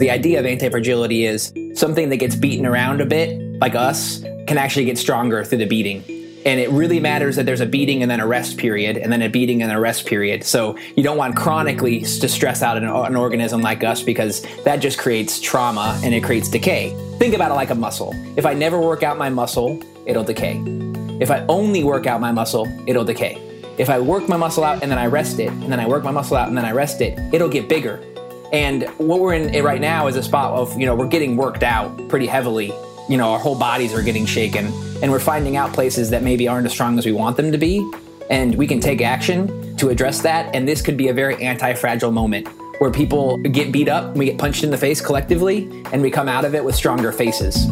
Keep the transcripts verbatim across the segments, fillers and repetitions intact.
The idea of anti-fragility is something that gets beaten around a bit, like us, can actually get stronger through the beating. And it really matters that there's a beating and then a rest period, and then a beating and a rest period. So you don't want chronically to stress out an, an organism like us, because that just creates trauma and it creates decay. Think about it like a muscle. If I never work out my muscle, it'll decay. If I only work out my muscle, it'll decay. If I work my muscle out and then I rest it, and then I work my muscle out and then I rest it, it'll get bigger. And what we're in right now is a spot of, you know, we're getting worked out pretty heavily. You know, our whole bodies are getting shaken, and we're finding out places that maybe aren't as strong as we want them to be, and we can take action to address that. And this could be a very anti-fragile moment where people get beat up, we get punched in the face collectively, and we come out of it with stronger faces.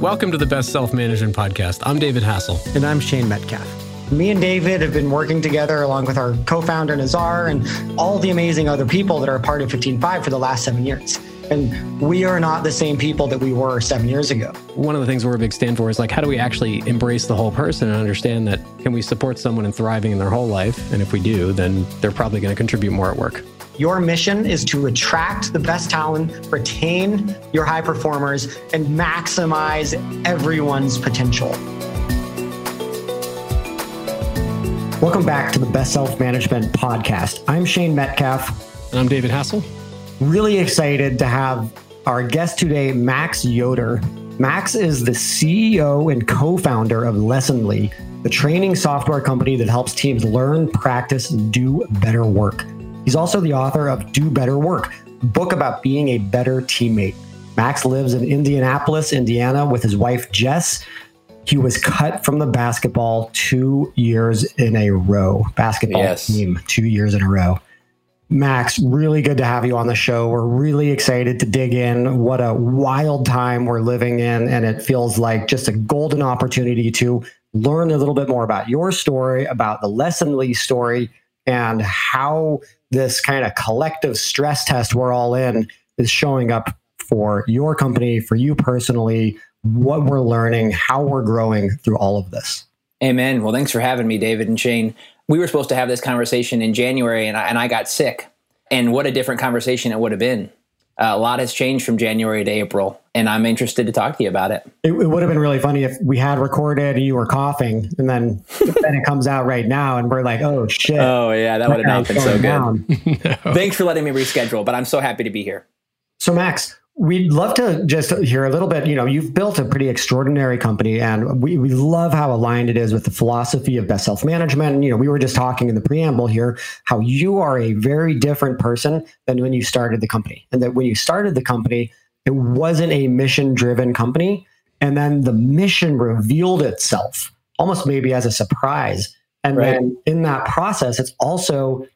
Welcome to the Best Self-Management Podcast. I'm David Hassel. And I'm Shane Metcalf. Me and David have been working together along with our co-founder Nazar and all the amazing other people that are a part of fifteen Five for the last seven years. And we are not the same people that we were seven years ago. One of the things we're a big stand for is like, how do we actually embrace the whole person and understand that can we support someone in thriving in their whole life? And if we do, then they're probably going to contribute more at work. Your mission is to attract the best talent, retain your high performers, and maximize everyone's potential. Welcome back to the Best Self-Management Podcast. I'm Shane Metcalf. And I'm David Hassel. Really excited to have our guest today, Max Yoder. Max is the C E O and co-founder of Lessonly, the training software company that helps teams learn, practice, and do better work. He's also the author of Do Better Work, a book about being a better teammate. Max lives in Indianapolis, Indiana with his wife, Jess. He was cut from the basketball two years in a row. Basketball yes. team, two years in a row. Max, really good to have you on the show. We're really excited to dig in. What a wild time we're living in. And it feels like just a golden opportunity to learn a little bit more about your story, about the Lessonly story, and how this kind of collective stress test we're all in is showing up for your company, for you personally, what we're learning, how we're growing through all of this. Amen. Well, thanks for having me, David and Shane. We were supposed to have this conversation in January, and I, and I got sick. And what a different conversation it would have been. Uh, a lot has changed from January to April, and I'm interested to talk to you about it. It, it would have been really funny if we had recorded and you were coughing, and then, then it comes out right now, and we're like, oh, shit. Oh, yeah, that would have not been so good. No. Thanks for letting me reschedule, but I'm so happy to be here. So, Max, we'd love to just hear a little bit, you know, you've built a pretty extraordinary company, and we, we love how aligned it is with the philosophy of best self-management. And, you know, we were just talking in the preamble here, how you are a very different person than when you started the company. And that when you started the company, it wasn't a mission-driven company. And then the mission revealed itself almost maybe as a surprise. And right. then in that process, it's also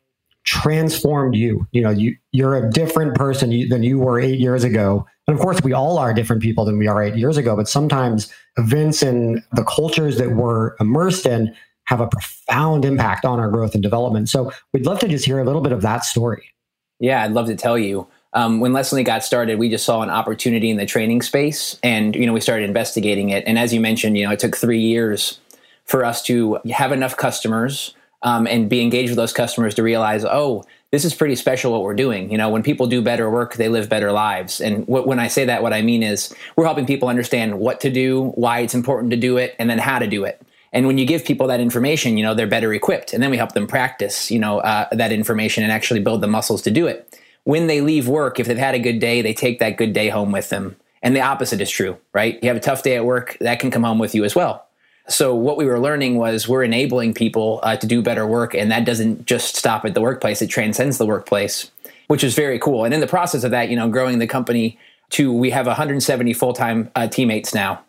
transformed you. You know, you, you're a different person you, than you were eight years ago. And of course, we all are different people than we are eight years ago. But sometimes events and the cultures that we're immersed in have a profound impact on our growth and development. So we'd love to just hear a little bit of that story. Yeah, I'd love to tell you. Um, when Lessonly got started, we just saw an opportunity in the training space. And, you know, we started investigating it. And as you mentioned, you know, it took three years for us to have enough customers Um, and be engaged with those customers to realize, oh, this is pretty special what we're doing. You know, when people do better work, they live better lives. And wh- when I say that, what I mean is we're helping people understand what to do, why it's important to do it, and then how to do it. And when you give people that information, you know, they're better equipped. And then we help them practice, you know, uh, that information and actually build the muscles to do it. When they leave work, if they've had a good day, they take that good day home with them. And the opposite is true, right? You have a tough day at work, that can come home with you as well. So what we were learning was we're enabling people uh, to do better work, and that doesn't just stop at the workplace. It transcends the workplace, which is very cool. And in the process of that, you know, growing the company to, we have one hundred seventy full-time uh, teammates now.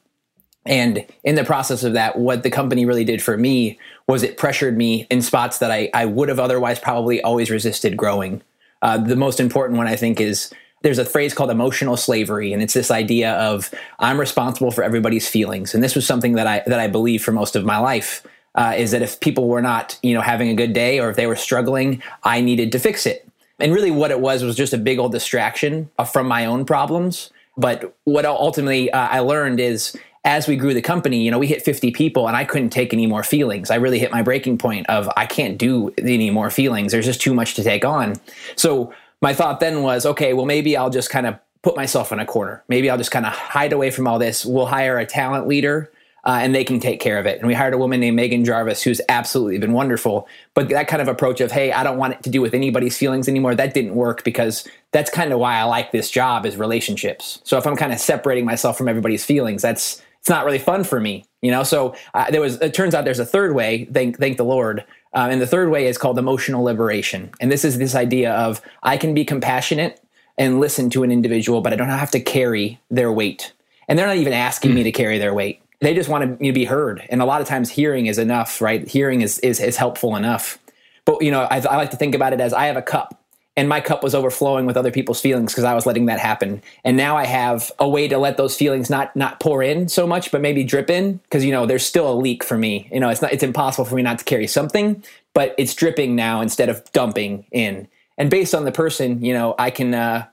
And in the process of that, what the company really did for me was it pressured me in spots that I, I would have otherwise probably always resisted growing. Uh, the most important one, I think, is there's a phrase called emotional slavery, and it's this idea of I'm responsible for everybody's feelings. And this was something that I that I believed for most of my life, uh, is that if people were not, you know, having a good day or if they were struggling, I needed to fix it. And really what it was was just a big old distraction from my own problems. But what ultimately uh, I learned is as we grew the company, you know, we hit fifty people and I couldn't take any more feelings. I really hit my breaking point of I can't do any more feelings. There's just too much to take on. So my thought then was, okay, well, maybe I'll just kind of put myself in a corner. Maybe I'll just kind of hide away from all this. We'll hire a talent leader uh, and they can take care of it. And we hired a woman named Megan Jarvis, who's absolutely been wonderful. But that kind of approach of, hey, I don't want it to do with anybody's feelings anymore, that didn't work, because that's kind of why I like this job, is relationships. So if I'm kind of separating myself from everybody's feelings, that's it's not really fun for me, you know? So uh, there was, it turns out there's a third way, thank thank the Lord. Um, and the third way is called emotional liberation. And this is this idea of I can be compassionate and listen to an individual, but I don't have to carry their weight. And they're not even asking mm. me to carry their weight. They just want to, you know, be heard. And a lot of times hearing is enough, right? Hearing is is, is helpful enough. But, you know, I, I like to think about it as I have a cup, and my cup was overflowing with other people's feelings because I was letting that happen. And now I have a way to let those feelings not not pour in so much, but maybe drip in, because, you know, there's still a leak for me. You know, it's not it's impossible for me not to carry something, but it's dripping now instead of dumping in. And based on the person, you know, I can, uh,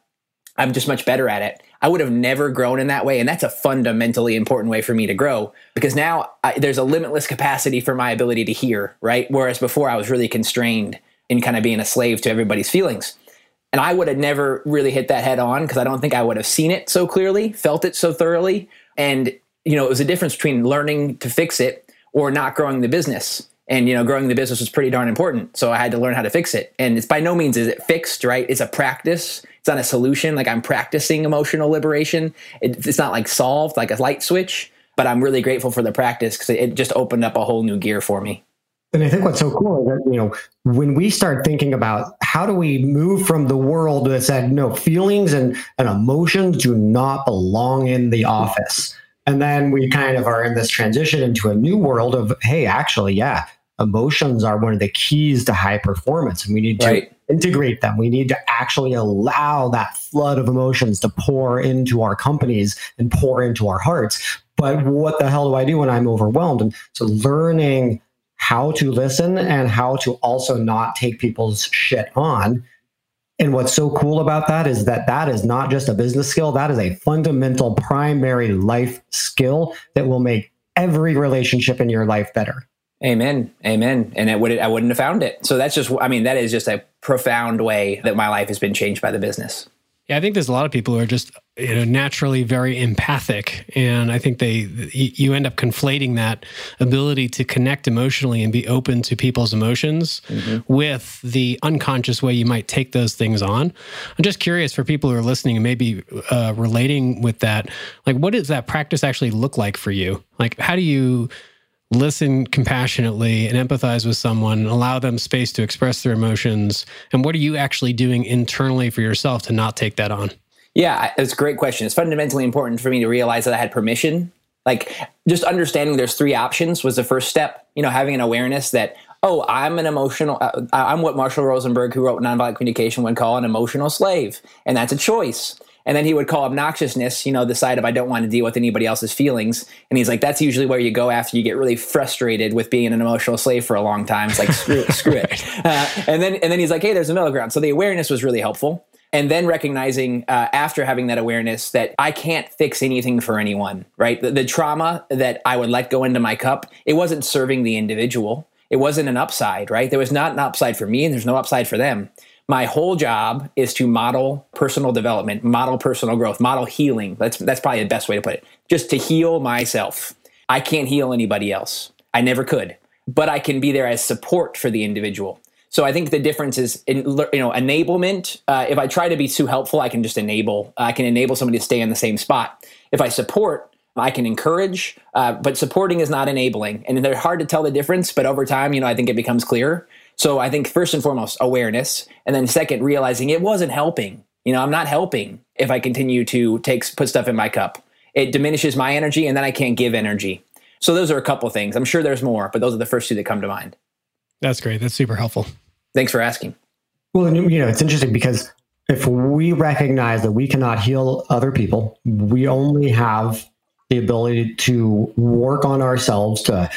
I'm just much better at it. I would have never grown in that way. And that's a fundamentally important way for me to grow, because now I, there's a limitless capacity for my ability to hear, right? Whereas before I was really constrained in kind of being a slave to everybody's feelings. And I would have never really hit that head on, because I don't think I would have seen it so clearly, felt it so thoroughly. And, you know, it was a difference between learning to fix it or not growing the business. And, you know, growing the business was pretty darn important. So I had to learn how to fix it. And it's by no means is it fixed, right? It's a practice. It's not a solution. Like, I'm practicing emotional liberation. It, it's not like solved, like a light switch, but I'm really grateful for the practice, because it just opened up a whole new gear for me. And I think what's so cool is that, you know, when we start thinking about how do we move from the world that said, no, feelings and, and emotions do not belong in the office. And then we kind of are in this transition into a new world of, hey, actually, yeah, emotions are one of the keys to high performance, and we need to right. integrate them. We need to actually allow that flood of emotions to pour into our companies and pour into our hearts. But what the hell do I do when I'm overwhelmed? And so learning how to listen and how to also not take people's shit on. And what's so cool about that is that that is not just a business skill. That is a fundamental primary life skill that will make every relationship in your life better. Amen. Amen. And it would, I wouldn't have found it. So that's just, I mean, that is just a profound way that my life has been changed by the business. Yeah, I think there's a lot of people who are just, you know, naturally very empathic. And I think they, you end up conflating that ability to connect emotionally and be open to people's emotions mm-hmm. with the unconscious way you might take those things on. I'm just curious for people who are listening and maybe uh, relating with that, like, what does that practice actually look like for you? Like, how do you listen compassionately and empathize with someone, allow them space to express their emotions? And what are you actually doing internally for yourself to not take that on? Yeah, it's a great question. It's fundamentally important for me to realize that I had permission. Like, just understanding there's three options was the first step, you know, having an awareness that, oh, I'm an emotional, uh, I'm what Marshall Rosenberg, who wrote Nonviolent Communication, would call an emotional slave. And that's a choice. And then he would call obnoxiousness, you know, the side of I don't want to deal with anybody else's feelings. And he's like, that's usually where you go after you get really frustrated with being an emotional slave for a long time. It's like, screw it, screw it. Uh, and then and then he's like, hey, there's a middle ground. So the awareness was really helpful. And then recognizing uh, after having that awareness that I can't fix anything for anyone, right? The, the trauma that I would let go into my cup, it wasn't serving the individual. It wasn't an upside, right? There was not an upside for me, and there's no upside for them. My whole job is to model personal development, model personal growth, model healing. That's that's probably the best way to put it. Just to heal myself. I can't heal anybody else. I never could. But I can be there as support for the individual. So I think the difference is, in, you know, enablement. Uh, if I try to be too helpful, I can just enable. I can enable somebody to stay in the same spot. If I support, I can encourage. Uh, but supporting is not enabling. And they're hard to tell the difference. But over time, you know, I think it becomes clearer. So I think first and foremost, awareness. And then second, realizing it wasn't helping. You know, I'm not helping if I continue to take put stuff in my cup. It diminishes my energy, and then I can't give energy. So those are a couple of things. I'm sure there's more, but those are the first two that come to mind. That's great. That's super helpful. Thanks for asking. Well, and you know, it's interesting because if we recognize that we cannot heal other people, we only have the ability to work on ourselves, to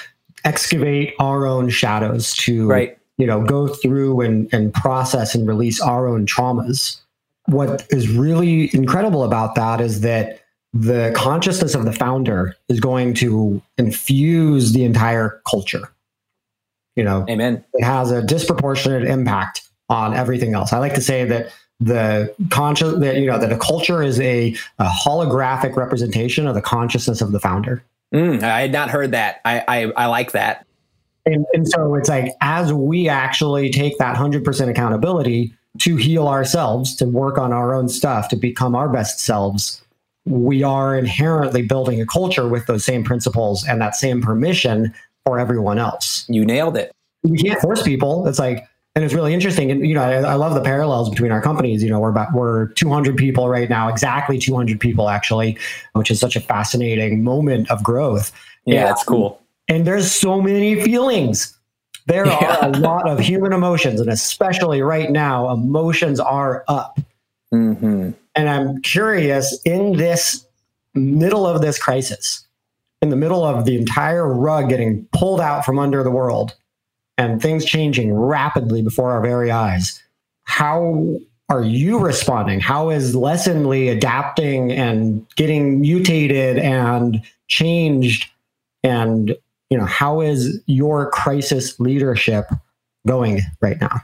excavate our own shadows, to... Right. you know, go through and, and process and release our own traumas. What is really incredible about that is that the consciousness of the founder is going to infuse the entire culture. You know, Amen. It has a disproportionate impact on everything else. I like to say that the conscious, that, you know, that a culture is a, a holographic representation of the consciousness of the founder. Mm, I had not heard that. I, I, I like that. And, and so it's like, as we actually take that one hundred percent accountability to heal ourselves, to work on our own stuff, to become our best selves, we are inherently building a culture with those same principles and that same permission for everyone else. You nailed it. You can't force people. It's like, and it's really interesting. And, you know, I, I love the parallels between our companies. You know, we're about, we're two hundred people right now, exactly two hundred people actually, which is such a fascinating moment of growth. Yeah, and, that's cool. And there's so many feelings. There yeah. are a lot of human emotions, and especially right now, emotions are up. Mm-hmm. And I'm curious, in this middle of this crisis, in the middle of the entire rug getting pulled out from under the world and things changing rapidly before our very eyes, how are you responding? How is Lessonly adapting and getting mutated and changed? And, you know, how is your crisis leadership going right now?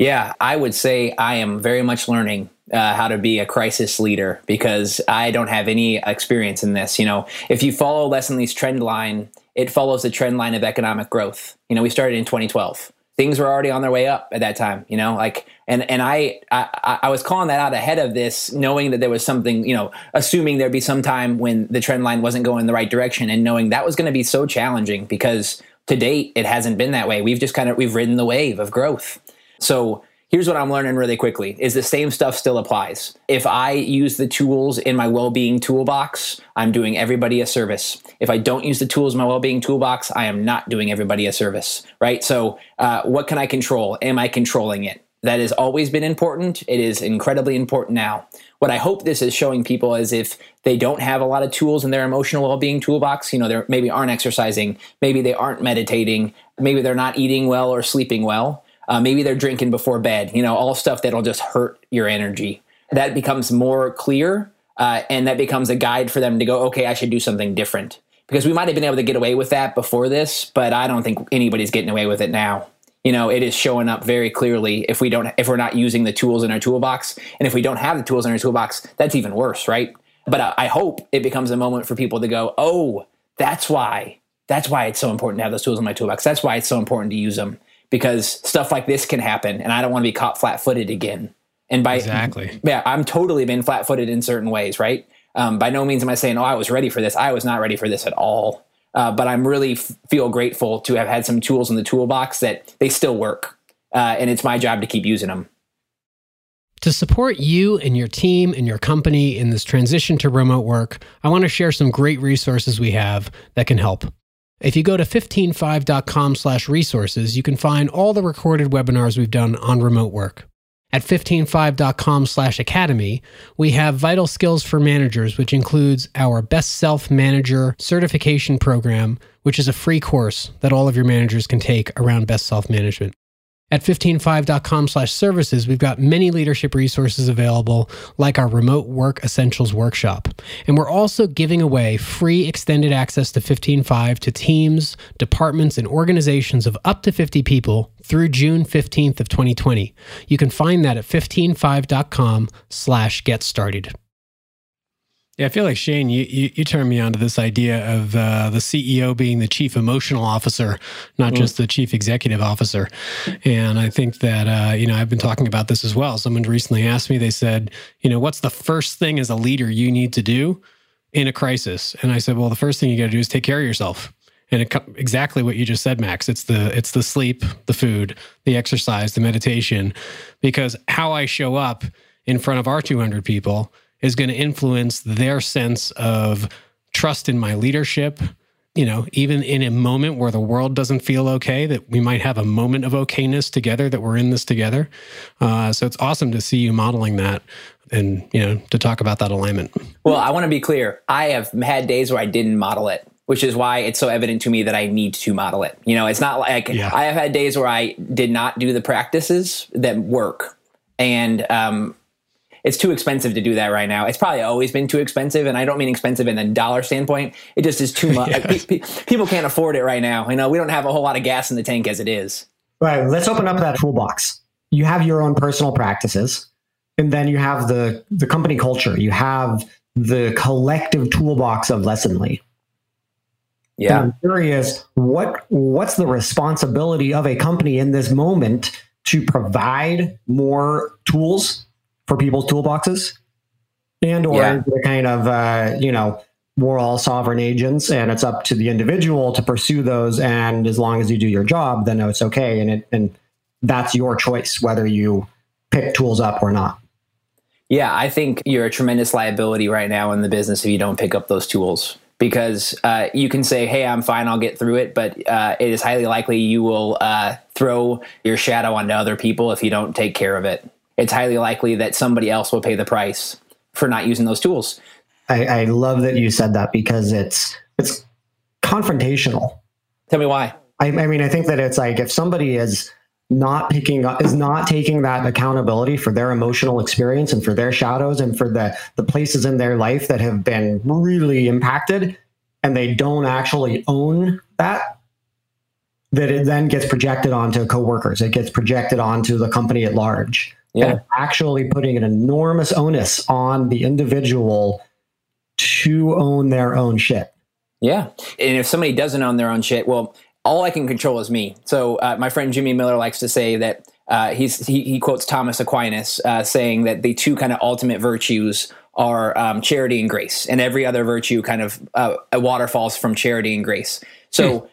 Yeah, I would say I am very much learning Uh, how to be a crisis leader, because I don't have any experience in this. You know, if you follow Lessonly's trend line, it follows the trend line of economic growth. You know, we started in twenty twelve. Things were already on their way up at that time, you know, like, and, and I, I, I was calling that out ahead of this, knowing that there was something, you know, assuming there'd be some time when the trend line wasn't going in the right direction, and knowing that was going to be so challenging, because to date, it hasn't been that way. We've just kind of, we've ridden the wave of growth. So here's what I'm learning really quickly, is the same stuff still applies. If I use the tools in my well-being toolbox, I'm doing everybody a service. If I don't use the tools in my well-being toolbox, I am not doing everybody a service, right? So uh, what can I control? Am I controlling it? That has always been important. It is incredibly important now. What I hope this is showing people is, if they don't have a lot of tools in their emotional well-being toolbox, you know, they maybe aren't exercising, maybe they aren't meditating, maybe they're not eating well or sleeping well, Uh, maybe they're drinking before bed, you know, all stuff that'll just hurt your energy. That becomes more clear, uh, and that becomes a guide for them to go, okay, I should do something different. Because we might have been able to get away with that before this, but I don't think anybody's getting away with it now. You know, it is showing up very clearly if we don't, if we're not using the tools in our toolbox. And if we don't have the tools in our toolbox, that's even worse, right? But I, I hope it becomes a moment for people to go, oh, that's why. That's why it's so important to have those tools in my toolbox. That's why it's so important to use them. Because stuff like this can happen, and I don't want to be caught flat-footed again. And by exactly, yeah, I'm totally been flat-footed in certain ways, right? Um, by no means am I saying, oh, I was ready for this. I was not ready for this at all. Uh, but I'm really f- feel grateful to have had some tools in the toolbox that they still work, uh, and it's my job to keep using them. To support you and your team and your company in this transition to remote work, I want to share some great resources we have that can help. If you go to fifteen five dot com slash resources, you can find all the recorded webinars we've done on remote work. At fifteen five dot com slash academy, we have Vital Skills for Managers, which includes our Best Self Manager certification program, which is a free course that all of your managers can take around best self-management. At fifteen five dot com slash services, we've got many leadership resources available, like our Remote Work Essentials Workshop. And we're also giving away free extended access to fifteen five to teams, departments, and organizations of up to fifty people through June fifteenth of twenty twenty. You can find that at fifteen five dot com slash get started. Yeah, I feel like, Shane, you, you, you turned me onto this idea of uh, the C E O being the chief emotional officer, not mm. just the chief executive officer. And I think that, uh, you know, I've been talking about this as well. Someone recently asked me, they said, you know, what's the first thing as a leader you need to do in a crisis? And I said, well, the first thing you got to do is take care of yourself. And it, exactly what you just said, Max, it's the it's the sleep, the food, the exercise, the meditation, because how I show up in front of our two hundred people is going to influence their sense of trust in my leadership. You know, even in a moment where the world doesn't feel okay, that we might have a moment of okayness together, that we're in this together. Uh, so it's awesome to see you modeling that and, you know, to talk about that alignment. Well, I want to be clear. I have had days where I didn't model it, which is why it's so evident to me that I need to model it. You know, it's not like yeah. I have had days where I did not do the practices that work. And, um, it's too expensive to do that right now. It's probably always been too expensive, and I don't mean expensive in a dollar standpoint. It just is too much. Yes. Pe- pe- people can't afford it right now. You know, we don't have a whole lot of gas in the tank as it is. Right. Let's open up that toolbox. you have your own personal practices, and then you have the, the company culture. You have the collective toolbox of Lessonly. Yeah. And I'm curious, what what's the responsibility of a company in this moment to provide more tools for people's toolboxes? And or yeah. the kind of, uh, you know, we're all sovereign agents and it's up to the individual to pursue those. And as long as you do your job, then it's okay. And it, and that's your choice, whether you pick tools up or not. Yeah, I think you're a tremendous liability right now in the business if you don't pick up those tools, because uh, you can say, hey, I'm fine, I'll get through it. But uh, it is highly likely you will uh, throw your shadow onto other people if you don't take care of it. It's highly likely that somebody else will pay the price for not using those tools. I, I love that you said that, because it's it's confrontational. Tell me why. I, I mean, I think that it's like if somebody is not picking up, is not taking that accountability for their emotional experience and for their shadows and for the the places in their life that have been really impacted, and they don't actually own that, that it then gets projected onto coworkers. It gets projected onto the company at large. Yeah. And actually putting an enormous onus on the individual to own their own shit. Yeah. And if somebody doesn't own their own shit, well, all I can control is me. So uh, my friend Jimmy Miller likes to say that uh, he's, he, he quotes Thomas Aquinas uh, saying that the two kind of ultimate virtues are um, charity and grace, and every other virtue kind of uh, waterfalls from charity and grace. So hmm.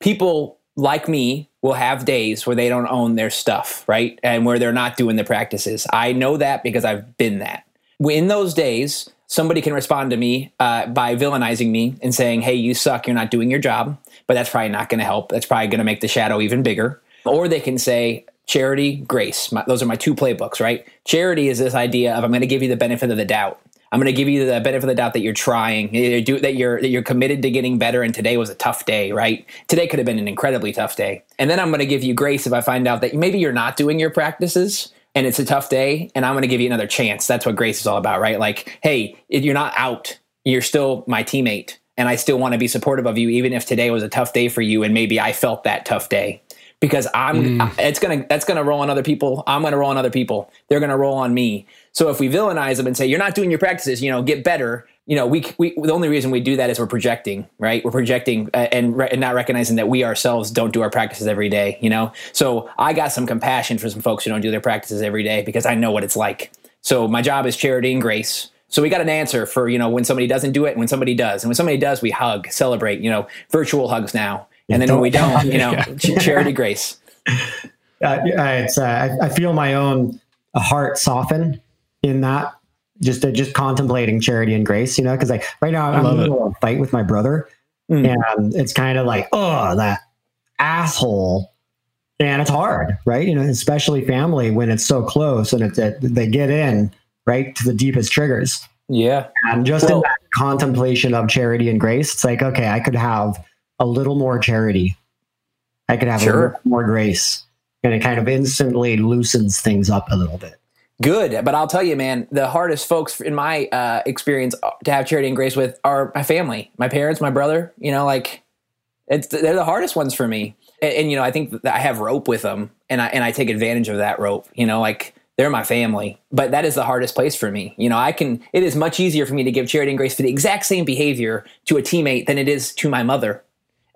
people like me will have days where they don't own their stuff, right? And where they're not doing the practices. I know that because I've been that. In those days, somebody can respond to me uh, by villainizing me and saying, hey, you suck, you're not doing your job. But that's probably not going to help. That's probably going to make the shadow even bigger. Or they can say charity, grace. My, those are my two playbooks, right? Charity is this idea of I'm going to give you the benefit of the doubt. I'm going to give you the benefit of the doubt that you're trying, you do, that you're that you're committed to getting better, and today was a tough day, right? Today could have been an incredibly tough day. And then I'm going to give you grace if I find out that maybe you're not doing your practices and it's a tough day, and I'm going to give you another chance. That's what grace is all about, right? Like, hey, if you're not out, you're still my teammate, and I still want to be supportive of you, even if today was a tough day for you and maybe I felt that tough day. Because I'm, mm. it's gonna, that's gonna roll on other people. I'm gonna roll on other people. They're gonna roll on me. So if we villainize them and say, you're not doing your practices, you know, get better. You know, we, we the only reason we do that is we're projecting, right? We're projecting uh, and, re- and not recognizing that we ourselves don't do our practices every day, you know? So I got some compassion for some folks who don't do their practices every day, because I know what it's like. So my job is charity and grace. So we got an answer for, you know, when somebody doesn't do it and when somebody does. And when somebody does, we hug, celebrate, you know, virtual hugs now. And then when we don't, you know, yeah. charity, grace. Uh, it's, uh, I, I feel my own heart soften in that, just uh, just contemplating charity and grace, you know, because like right now I'm in a little fight with my brother, mm. and it's kind of like, oh, that asshole. And it's hard, right? You know, especially family when it's so close and it's, it, they get in right to the deepest triggers. Yeah. And just well, in that contemplation of charity and grace, it's like, okay, I could have a little more charity. I could have sure. a little more grace. And it kind of instantly loosens things up a little bit. Good. But I'll tell you, man, the hardest folks in my uh, experience to have charity and grace with are my family, my parents, my brother, you know, like it's, they're the hardest ones for me. And, and, you know, I think that I have rope with them, and I, and I take advantage of that rope, you know, like they're my family, but that is the hardest place for me. You know, I can, it is much easier for me to give charity and grace for the exact same behavior to a teammate than it is to my mother.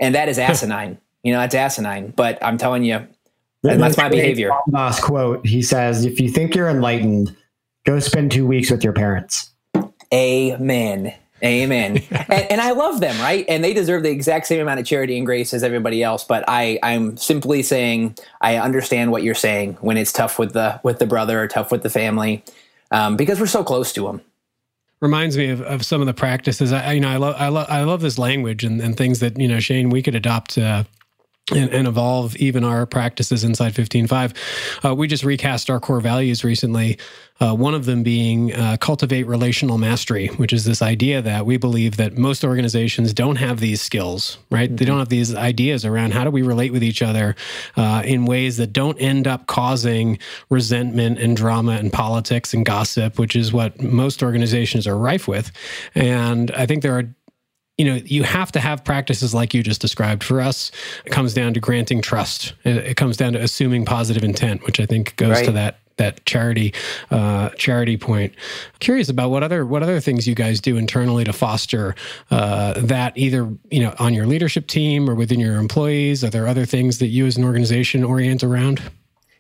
And that is asinine. You know, that's asinine. But I'm telling you, that's, that's my behavior. Last quote. He says, if you think you're enlightened, go spend two weeks with your parents. Amen. Amen. and, and I love them, right? And they deserve the exact same amount of charity and grace as everybody else. But I, I'm simply saying, I understand what you're saying when it's tough with the with the brother or tough with the family, um, because we're so close to them. Reminds me of, of some of the practices. I, you know, I love, I love, I love this language and, and things that, you know, Shane, we could adopt uh, and, and evolve even our practices inside fifteen five. Uh, we just recast our core values recently. Uh, one of them being uh, cultivate relational mastery, which is this idea that we believe that most organizations don't have these skills, right? Mm-hmm. They don't have these ideas around how do we relate with each other uh, in ways that don't end up causing resentment and drama and politics and gossip, which is what most organizations are rife with. And I think there are you know, you have to have practices like you just described. For us, it comes down to granting trust. It comes down to assuming positive intent, which I think goes right. to that that charity uh, charity point. Curious about what other what other things you guys do internally to foster uh, that, either, you know, on your leadership team or within your employees. Are there other things that you as an organization orient around?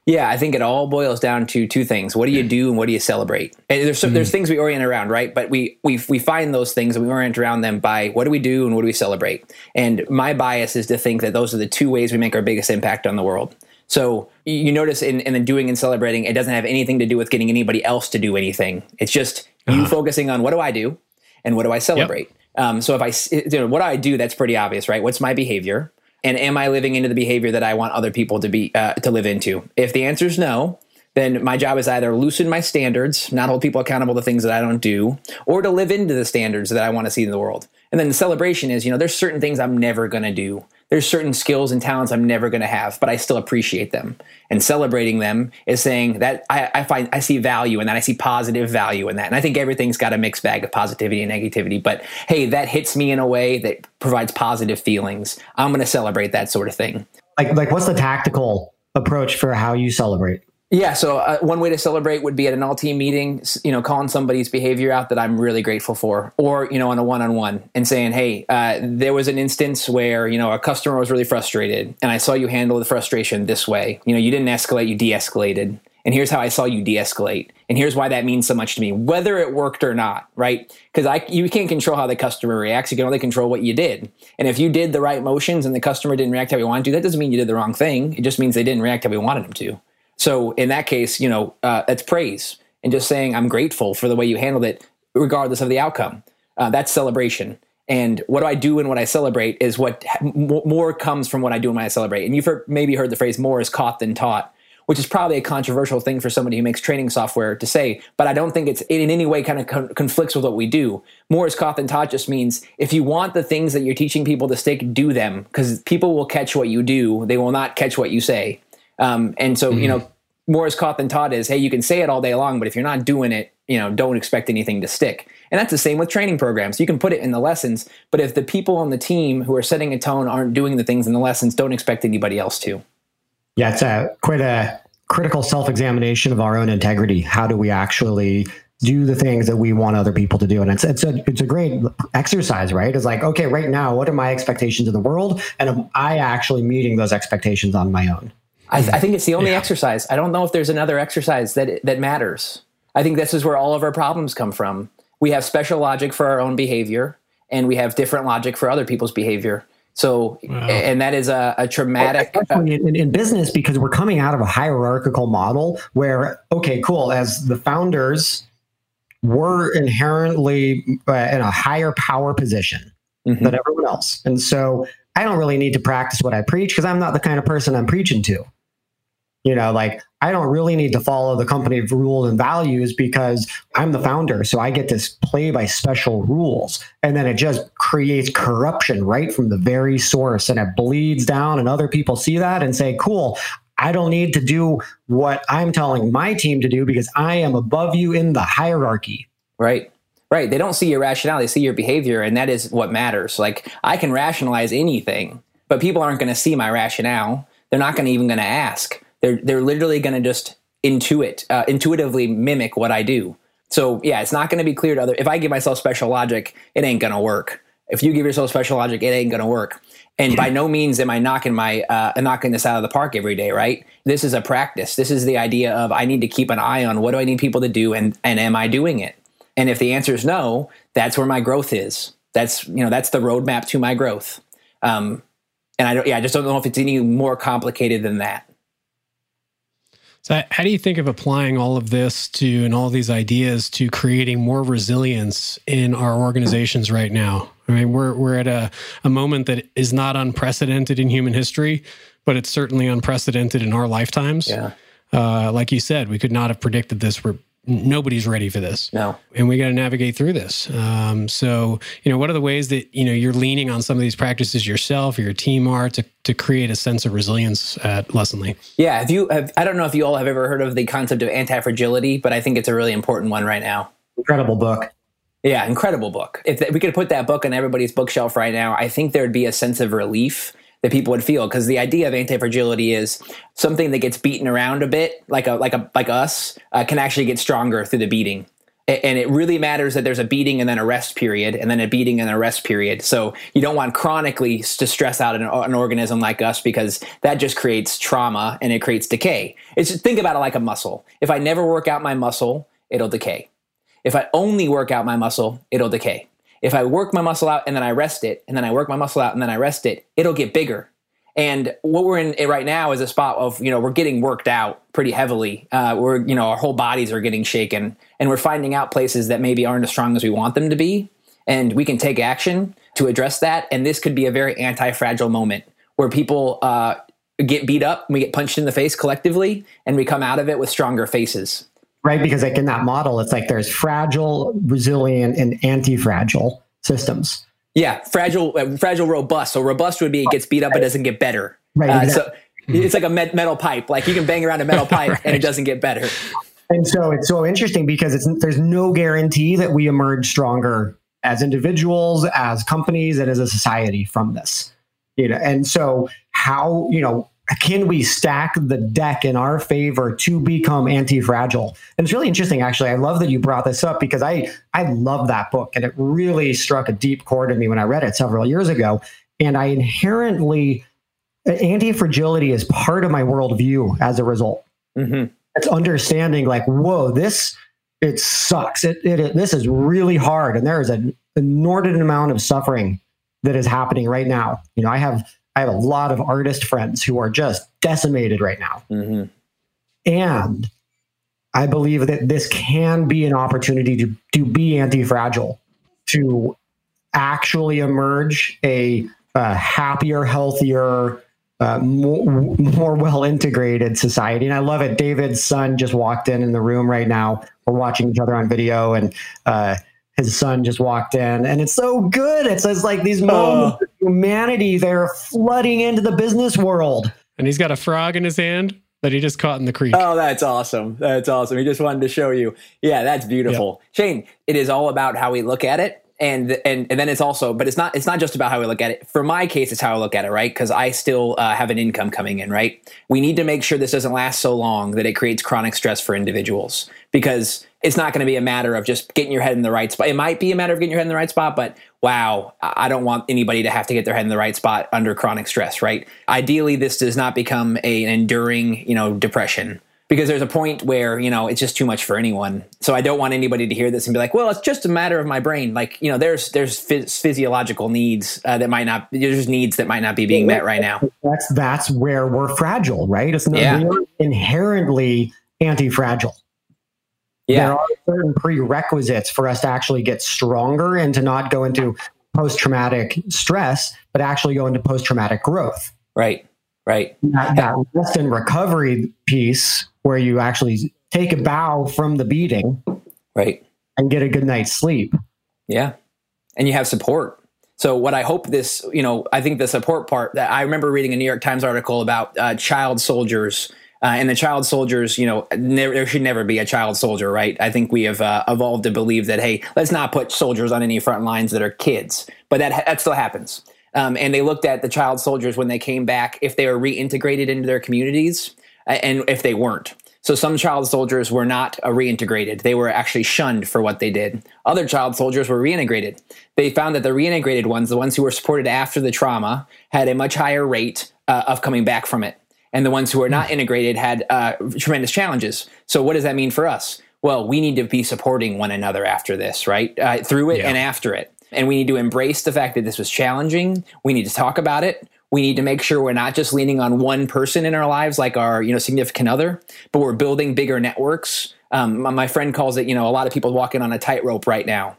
Yeah, I think it all boils down to two things. What do you do and what do you celebrate? And there's some, mm-hmm. there's things we orient around, right? But we we we find those things and we orient around them by what do we do and what do we celebrate? And my bias is to think that those are the two ways we make our biggest impact on the world. So you notice in, in the doing and celebrating, it doesn't have anything to do with getting anybody else to do anything. It's just you uh-huh. focusing on what do I do and what do I celebrate? Yep. Um, so if I, you know, what I do, that's pretty obvious, right? What's my behavior? And am I living into the behavior that I want other people to be uh, to live into? If the answer is no, then my job is either loosen my standards, not hold people accountable to things that I don't do, or to live into the standards that I want to see in the world. And then the celebration is, you know, there's certain things I'm never going to do. There's certain skills and talents I'm never going to have, but I still appreciate them. And celebrating them is saying that I, I find I see value in that. I see positive value in that. And I think everything's got a mixed bag of positivity and negativity. But hey, that hits me in a way that provides positive feelings. I'm going to celebrate that sort of thing. Like, like what's the tactical approach for how you celebrate? Yeah, so uh, one way to celebrate would be at an all-team meeting, you know, calling somebody's behavior out that I'm really grateful for, or, you know, on a one-on-one and saying, hey, uh, there was an instance where, you know, a customer was really frustrated and I saw you handle the frustration this way. You know, you didn't escalate, you de-escalated. And here's how I saw you de-escalate. And here's why that means so much to me, whether it worked or not, right? Because I you can't control how the customer reacts. You can only control what you did. And if you did the right motions and the customer didn't react how we wanted to, that doesn't mean you did the wrong thing. It just means they didn't react how we wanted them to. So in that case, you know, uh, that's praise and just saying, I'm grateful for the way you handled it, regardless of the outcome. Uh, that's celebration. And what do I do and what I celebrate is what more comes from what I do and what I celebrate. And you've heard, maybe heard the phrase more is caught than taught, which is probably a controversial thing for somebody who makes training software to say, but I don't think it's in any way kind of co- conflicts with what we do. More is caught than taught just means if you want the things that you're teaching people to stick, do them, because people will catch what you do. They will not catch what you say. Um, and so, mm-hmm. you know, more is caught than taught is, hey, you can say it all day long, but if you're not doing it, you know, don't expect anything to stick. And that's the same with training programs. You can put it in the lessons, but if the people on the team who are setting a tone aren't doing the things in the lessons, don't expect anybody else to. Yeah, it's a, quite a critical self-examination of our own integrity. How do we actually do the things that we want other people to do? And it's it's a, it's a great exercise, right? It's like, okay, right now, what are my expectations in the world? And am I actually meeting those expectations on my own? I, th- I think it's the only yeah. exercise. I don't know if there's another exercise that that matters. I think this is where all of our problems come from. We have special logic for our own behavior, and we have different logic for other people's behavior. So, wow. and that is a, a traumatic... Uh, in, in business, because we're coming out of a hierarchical model where, okay, cool, as the founders, we're inherently uh, in a higher power position mm-hmm. than everyone else. And so I don't really need to practice what I preach because I'm not the kind of person I'm preaching to. You know, like I don't really need to follow the company rules and values because I'm the founder. So I get to play by special rules, and then it just creates corruption right from the very source, and it bleeds down, and other people see that and say, cool, I don't need to do what I'm telling my team to do because I am above you in the hierarchy. Right. Right. They don't see your rationale. They see your behavior. And that is what matters. Like I can rationalize anything, but people aren't going to see my rationale. They're not going to even going to ask. They're they're literally going to just intuit, uh, intuitively mimic what I do. So yeah, it's not going to be clear to other. If I give myself special logic, it ain't going to work. If you give yourself special logic, it ain't going to work. And by no means am I knocking my uh, knocking this out of the park every day, right? This is a practice. This is the idea of I need to keep an eye on what do I need people to do, and and am I doing it? And if the answer is no, that's where my growth is. That's, you know, that's the roadmap to my growth. Um, and I don't, yeah, I just don't know if it's any more complicated than that. So how do you think of applying all of this to, and all these ideas to creating more resilience in our organizations right now? I mean, we're, we're at a, a moment that is not unprecedented in human history, but it's certainly unprecedented in our lifetimes. Yeah. Uh, like you said, we could not have predicted this. We're, Nobody's ready for this. No. And we got to navigate through this. Um, so, you know, what are the ways that, you know, you're leaning on some of these practices yourself or your team are to, to create a sense of resilience at Lessonly? Yeah. Have you, have, I don't know if you all have ever heard of the concept of anti-fragility, but I think it's a really important one right now. Incredible book. Yeah, incredible book. If we could put that book on everybody's bookshelf right now, I think there'd be a sense of relief that people would feel, because the idea of anti-fragility is something that gets beaten around a bit, like a like a like us, uh, can actually get stronger through the beating. And it really matters that there's a beating and then a rest period, and then a beating and a rest period. So you don't want chronically to stress out an, an organism like us, because that just creates trauma and it creates decay. It's just, think about it like a muscle. If I never work out my muscle, it'll decay. If I only work out my muscle, it'll decay. If I work my muscle out and then I rest it, and then I work my muscle out and then I rest it, it'll get bigger. And what we're in right now is a spot of, you know, we're getting worked out pretty heavily. Uh, we're, you know, our whole bodies are getting shaken, and we're finding out places that maybe aren't as strong as we want them to be. And we can take action to address that. And this could be a very anti-fragile moment where people uh, get beat up, and we get punched in the face collectively, and we come out of it with stronger faces. Right, because like in that model, it's like there's fragile, resilient, and anti-fragile systems. Yeah, fragile, uh, fragile, robust. So robust would be it gets beat up, but doesn't get better. Right. Uh, exactly. So it's like a me- metal pipe. Like you can bang around a metal pipe right. and it doesn't get better. And so it's so interesting because it's there's no guarantee that we emerge stronger as individuals, as companies, and as a society from this. You know, and so how you know. Can we stack the deck in our favor to become anti-fragile? And it's really interesting, actually. I love that you brought this up because I, I love that book. And it really struck a deep chord in me when I read it several years ago. And I inherently, anti-fragility is part of my worldview as a result. Mm-hmm. It's understanding like, whoa, this, it sucks. It, it, it This is really hard. And there is an inordinate amount of suffering that is happening right now. You know, I have... I have a lot of artist friends who are just decimated right now. Mm-hmm. And I believe that this can be an opportunity to, to be anti-fragile, to actually emerge a, a happier, healthier, uh, more, more well-integrated society. And I love it. David's son just walked in in the room right now. We're watching each other on video, and uh, his son just walked in, and it's so good. It's, it's like these moments oh. of humanity, they're flooding into the business world. And he's got a frog in his hand that he just caught in the creek. Oh, that's awesome. That's awesome. He just wanted to show you. Yeah, that's beautiful. Yep. Shane, it is all about how we look at it. And, and and then it's also, but it's not it's not just about how we look at it. For my case, it's how I look at it, right? Because I still uh, have an income coming in, right? We need to make sure this doesn't last so long that it creates chronic stress for individuals, because it's not going to be a matter of just getting your head in the right spot. It might be a matter of getting your head in the right spot, but wow, I don't want anybody to have to get their head in the right spot under chronic stress, right? Ideally, this does not become a, an enduring, you know, depression. Because there's a point where, you know, it's just too much for anyone. So I don't want anybody to hear this and be like, well, it's just a matter of my brain. Like, you know, there's there's phys- physiological needs uh, that might not, there's needs that might not be being met right now. That's that's where we're fragile, right? It's not yeah. we're inherently anti-fragile. Yeah. There are certain prerequisites for us to actually get stronger and to not go into post-traumatic stress, but actually go into post-traumatic growth. Right, right. That, that rest and recovery piece, where you actually take a bow from the beating, right, and get a good night's sleep. Yeah. And you have support. So what I hope this, you know, I think the support part, that I remember reading a New York Times article about uh, child soldiers uh, and the child soldiers, you know, ne- there should never be a child soldier, right? I think we have uh, evolved to believe that, hey, let's not put soldiers on any front lines that are kids, but that, that still happens. Um, and they looked at the child soldiers when they came back, if they were reintegrated into their communities, and if they weren't. So some child soldiers were not uh, reintegrated. They were actually shunned for what they did. Other child soldiers were reintegrated. They found that the reintegrated ones, the ones who were supported after the trauma, had a much higher rate uh, of coming back from it. And the ones who were not integrated had uh, tremendous challenges. So what does that mean for us? Well, we need to be supporting one another after this, right? Uh, through it yeah. and after it. And we need to embrace the fact that this was challenging. We need to talk about it. We need to make sure we're not just leaning on one person in our lives, like our, you know, significant other, but we're building bigger networks. Um, my friend calls it, you know, a lot of people walking on a tightrope right now,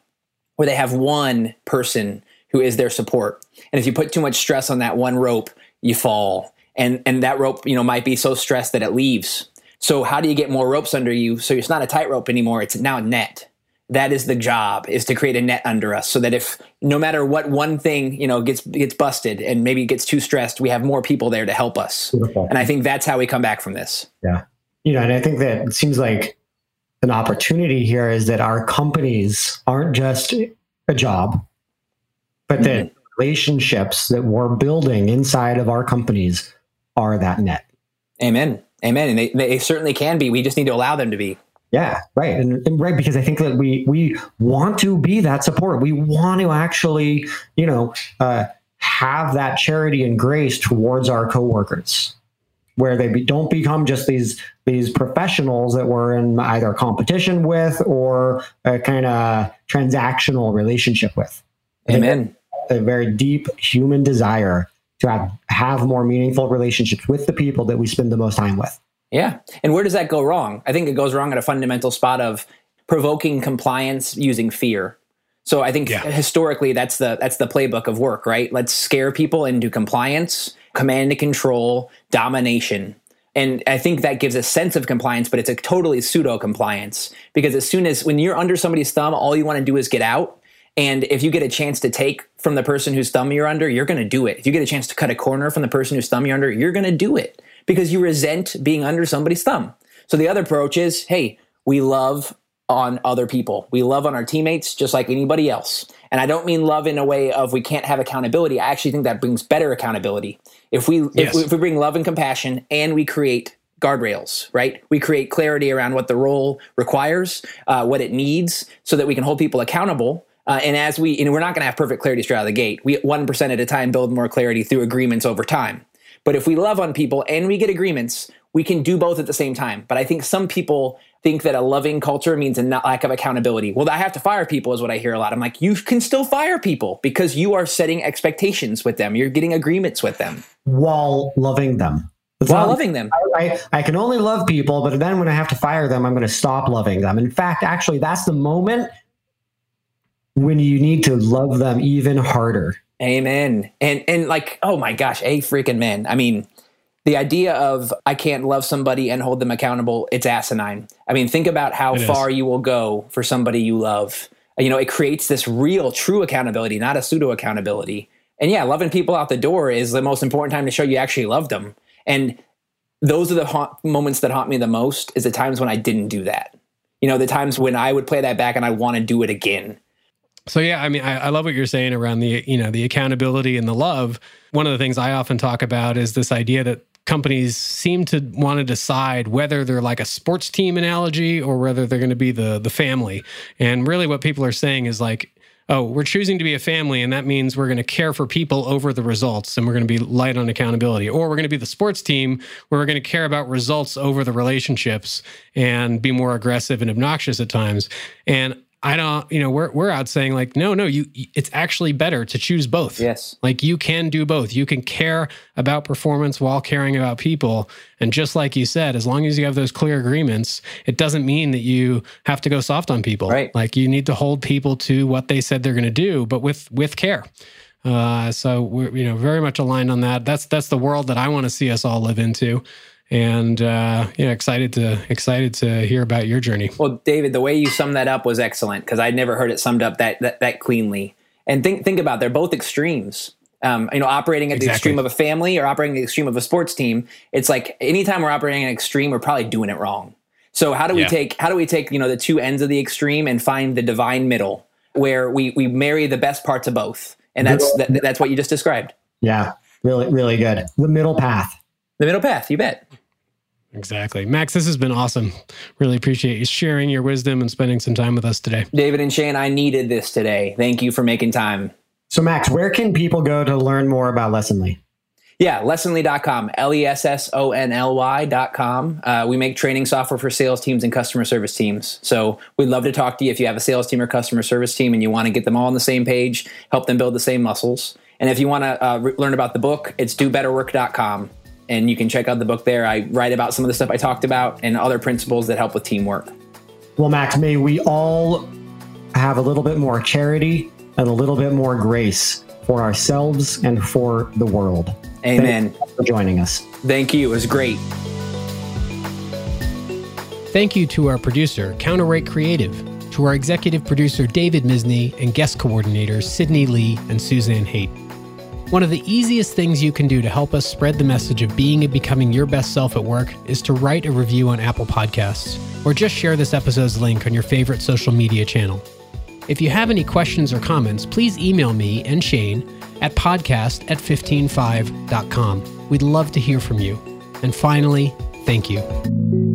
where they have one person who is their support. And if you put too much stress on that one rope, you fall. And and that rope, you know, might be so stressed that it leaves. So how do you get more ropes under you? So it's not a tightrope anymore. It's now a net. That is the job, is to create a net under us so that if no matter what one thing, you know, gets gets busted and maybe gets too stressed, we have more people there to help us. Beautiful. And I think that's how we come back from this. Yeah. You know, and I think that it seems like an opportunity here is that our companies aren't just a job, but that mm-hmm. relationships that we're building inside of our companies are that net. Amen. Amen. And they, they certainly can be. We just need to allow them to be. Yeah, right. And, and right, because I think that we we want to be that support. We want to actually, you know, uh, have that charity and grace towards our coworkers, where they be, don't become just these these professionals that we're in either competition with or a kind of transactional relationship with. Amen. A very deep human desire to have, have more meaningful relationships with the people that we spend the most time with. Yeah. And where does that go wrong? I think it goes wrong at a fundamental spot of provoking compliance using fear. So I think yeah. historically that's the that's the playbook of work, right? Let's scare people into compliance, command and control, domination. And I think that gives a sense of compliance, but it's a totally pseudo compliance, because as soon as when you're under somebody's thumb, all you want to do is get out. And if you get a chance to take from the person whose thumb you're under, you're going to do it. If you get a chance to cut a corner from the person whose thumb you're under, you're going to do it, because you resent being under somebody's thumb. So the other approach is, hey, we love on other people. We love on our teammates just like anybody else. And I don't mean love in a way of we can't have accountability. I actually think that brings better accountability. If we, yes. if we, if we bring love and compassion and we create guardrails, right? We create clarity around what the role requires, uh, what it needs, so that we can hold people accountable. Uh, and as we, you know, we're not going to have perfect clarity straight out of the gate. We one percent at a time build more clarity through agreements over time. But if we love on people and we get agreements, we can do both at the same time. But I think some people think that a loving culture means a lack of accountability. Well, I have to fire people is what I hear a lot. I'm like, you can still fire people because you are setting expectations with them. You're getting agreements with them. While loving them. It's while not, loving them. I, I, I can only love people, but then when I have to fire them, I'm going to stop loving them. In fact, actually, that's the moment when you need to love them even harder. Amen. And, and like, oh my gosh, a freaking man. I mean, the idea of I can't love somebody and hold them accountable, it's asinine. I mean, think about how it far is. You will go for somebody you love. You know, it creates this real, true accountability, not a pseudo accountability. And yeah, loving people out the door is the most important time to show you actually love them. And those are the ha- moments that haunt me the most, is the times when I didn't do that. You know, the times when I would play that back and I want to do it again. So yeah, I mean, I, I love what you're saying around the, you know, the accountability and the love. One of the things I often talk about is this idea that companies seem to want to decide whether they're like a sports team analogy or whether they're going to be the the family. And really what people are saying is like, oh, we're choosing to be a family, and that means we're going to care for people over the results, and we're going to be light on accountability. Or we're going to be the sports team where we're going to care about results over the relationships and be more aggressive and obnoxious at times. And I don't, you know, we're we're out saying like, no, no, you. It's actually better to choose both. Yes. Like you can do both. You can care about performance while caring about people. And just like you said, as long as you have those clear agreements, it doesn't mean that you have to go soft on people. Right. Like you need to hold people to what they said they're going to do, but with with care. Uh, so we're, you know, very much aligned on that. That's that's the world that I want to see us all live into. And uh, yeah, excited to excited to hear about your journey. Well, David, the way you summed that up was excellent, because I'd never heard it summed up that that, that cleanly. And think think about it, they're both extremes. Um, you know, operating at exactly. the extreme of a family or operating at the extreme of a sports team. It's like anytime we're operating at an extreme, we're probably doing it wrong. So how do we yeah. take how do we take you know the two ends of the extreme and find the divine middle where we we marry the best parts of both? And that's that, that's what you just described. Yeah, really, really good. The middle path. The middle path. You bet. Exactly. Max, this has been awesome. Really appreciate you sharing your wisdom and spending some time with us today. David and Shane, I needed this today. Thank you for making time. So Max, where can people go to learn more about Lessonly? Yeah, Lessonly dot com, L E S S O N L Y dot com. Uh, we make training software for sales teams and customer service teams. So we'd love to talk to you if you have a sales team or customer service team and you want to get them all on the same page, help them build the same muscles. And if you want to uh, re- learn about the book, it's do better work dot com. And you can check out the book there. I write about some of the stuff I talked about and other principles that help with teamwork. Well, Max, may we all have a little bit more charity and a little bit more grace for ourselves and for the world. Amen. Thanks for joining us. Thank you. It was great. Thank you to our producer, Counterweight Creative, to our executive producer, David Misny, and guest coordinators, Sydney Lee and Suzanne Haight. One of the easiest things you can do to help us spread the message of being and becoming your best self at work is to write a review on Apple Podcasts, or just share this episode's link on your favorite social media channel. If you have any questions or comments, please email me and Shane at podcast at fifteen five dot com. We'd love to hear from you. And finally, thank you.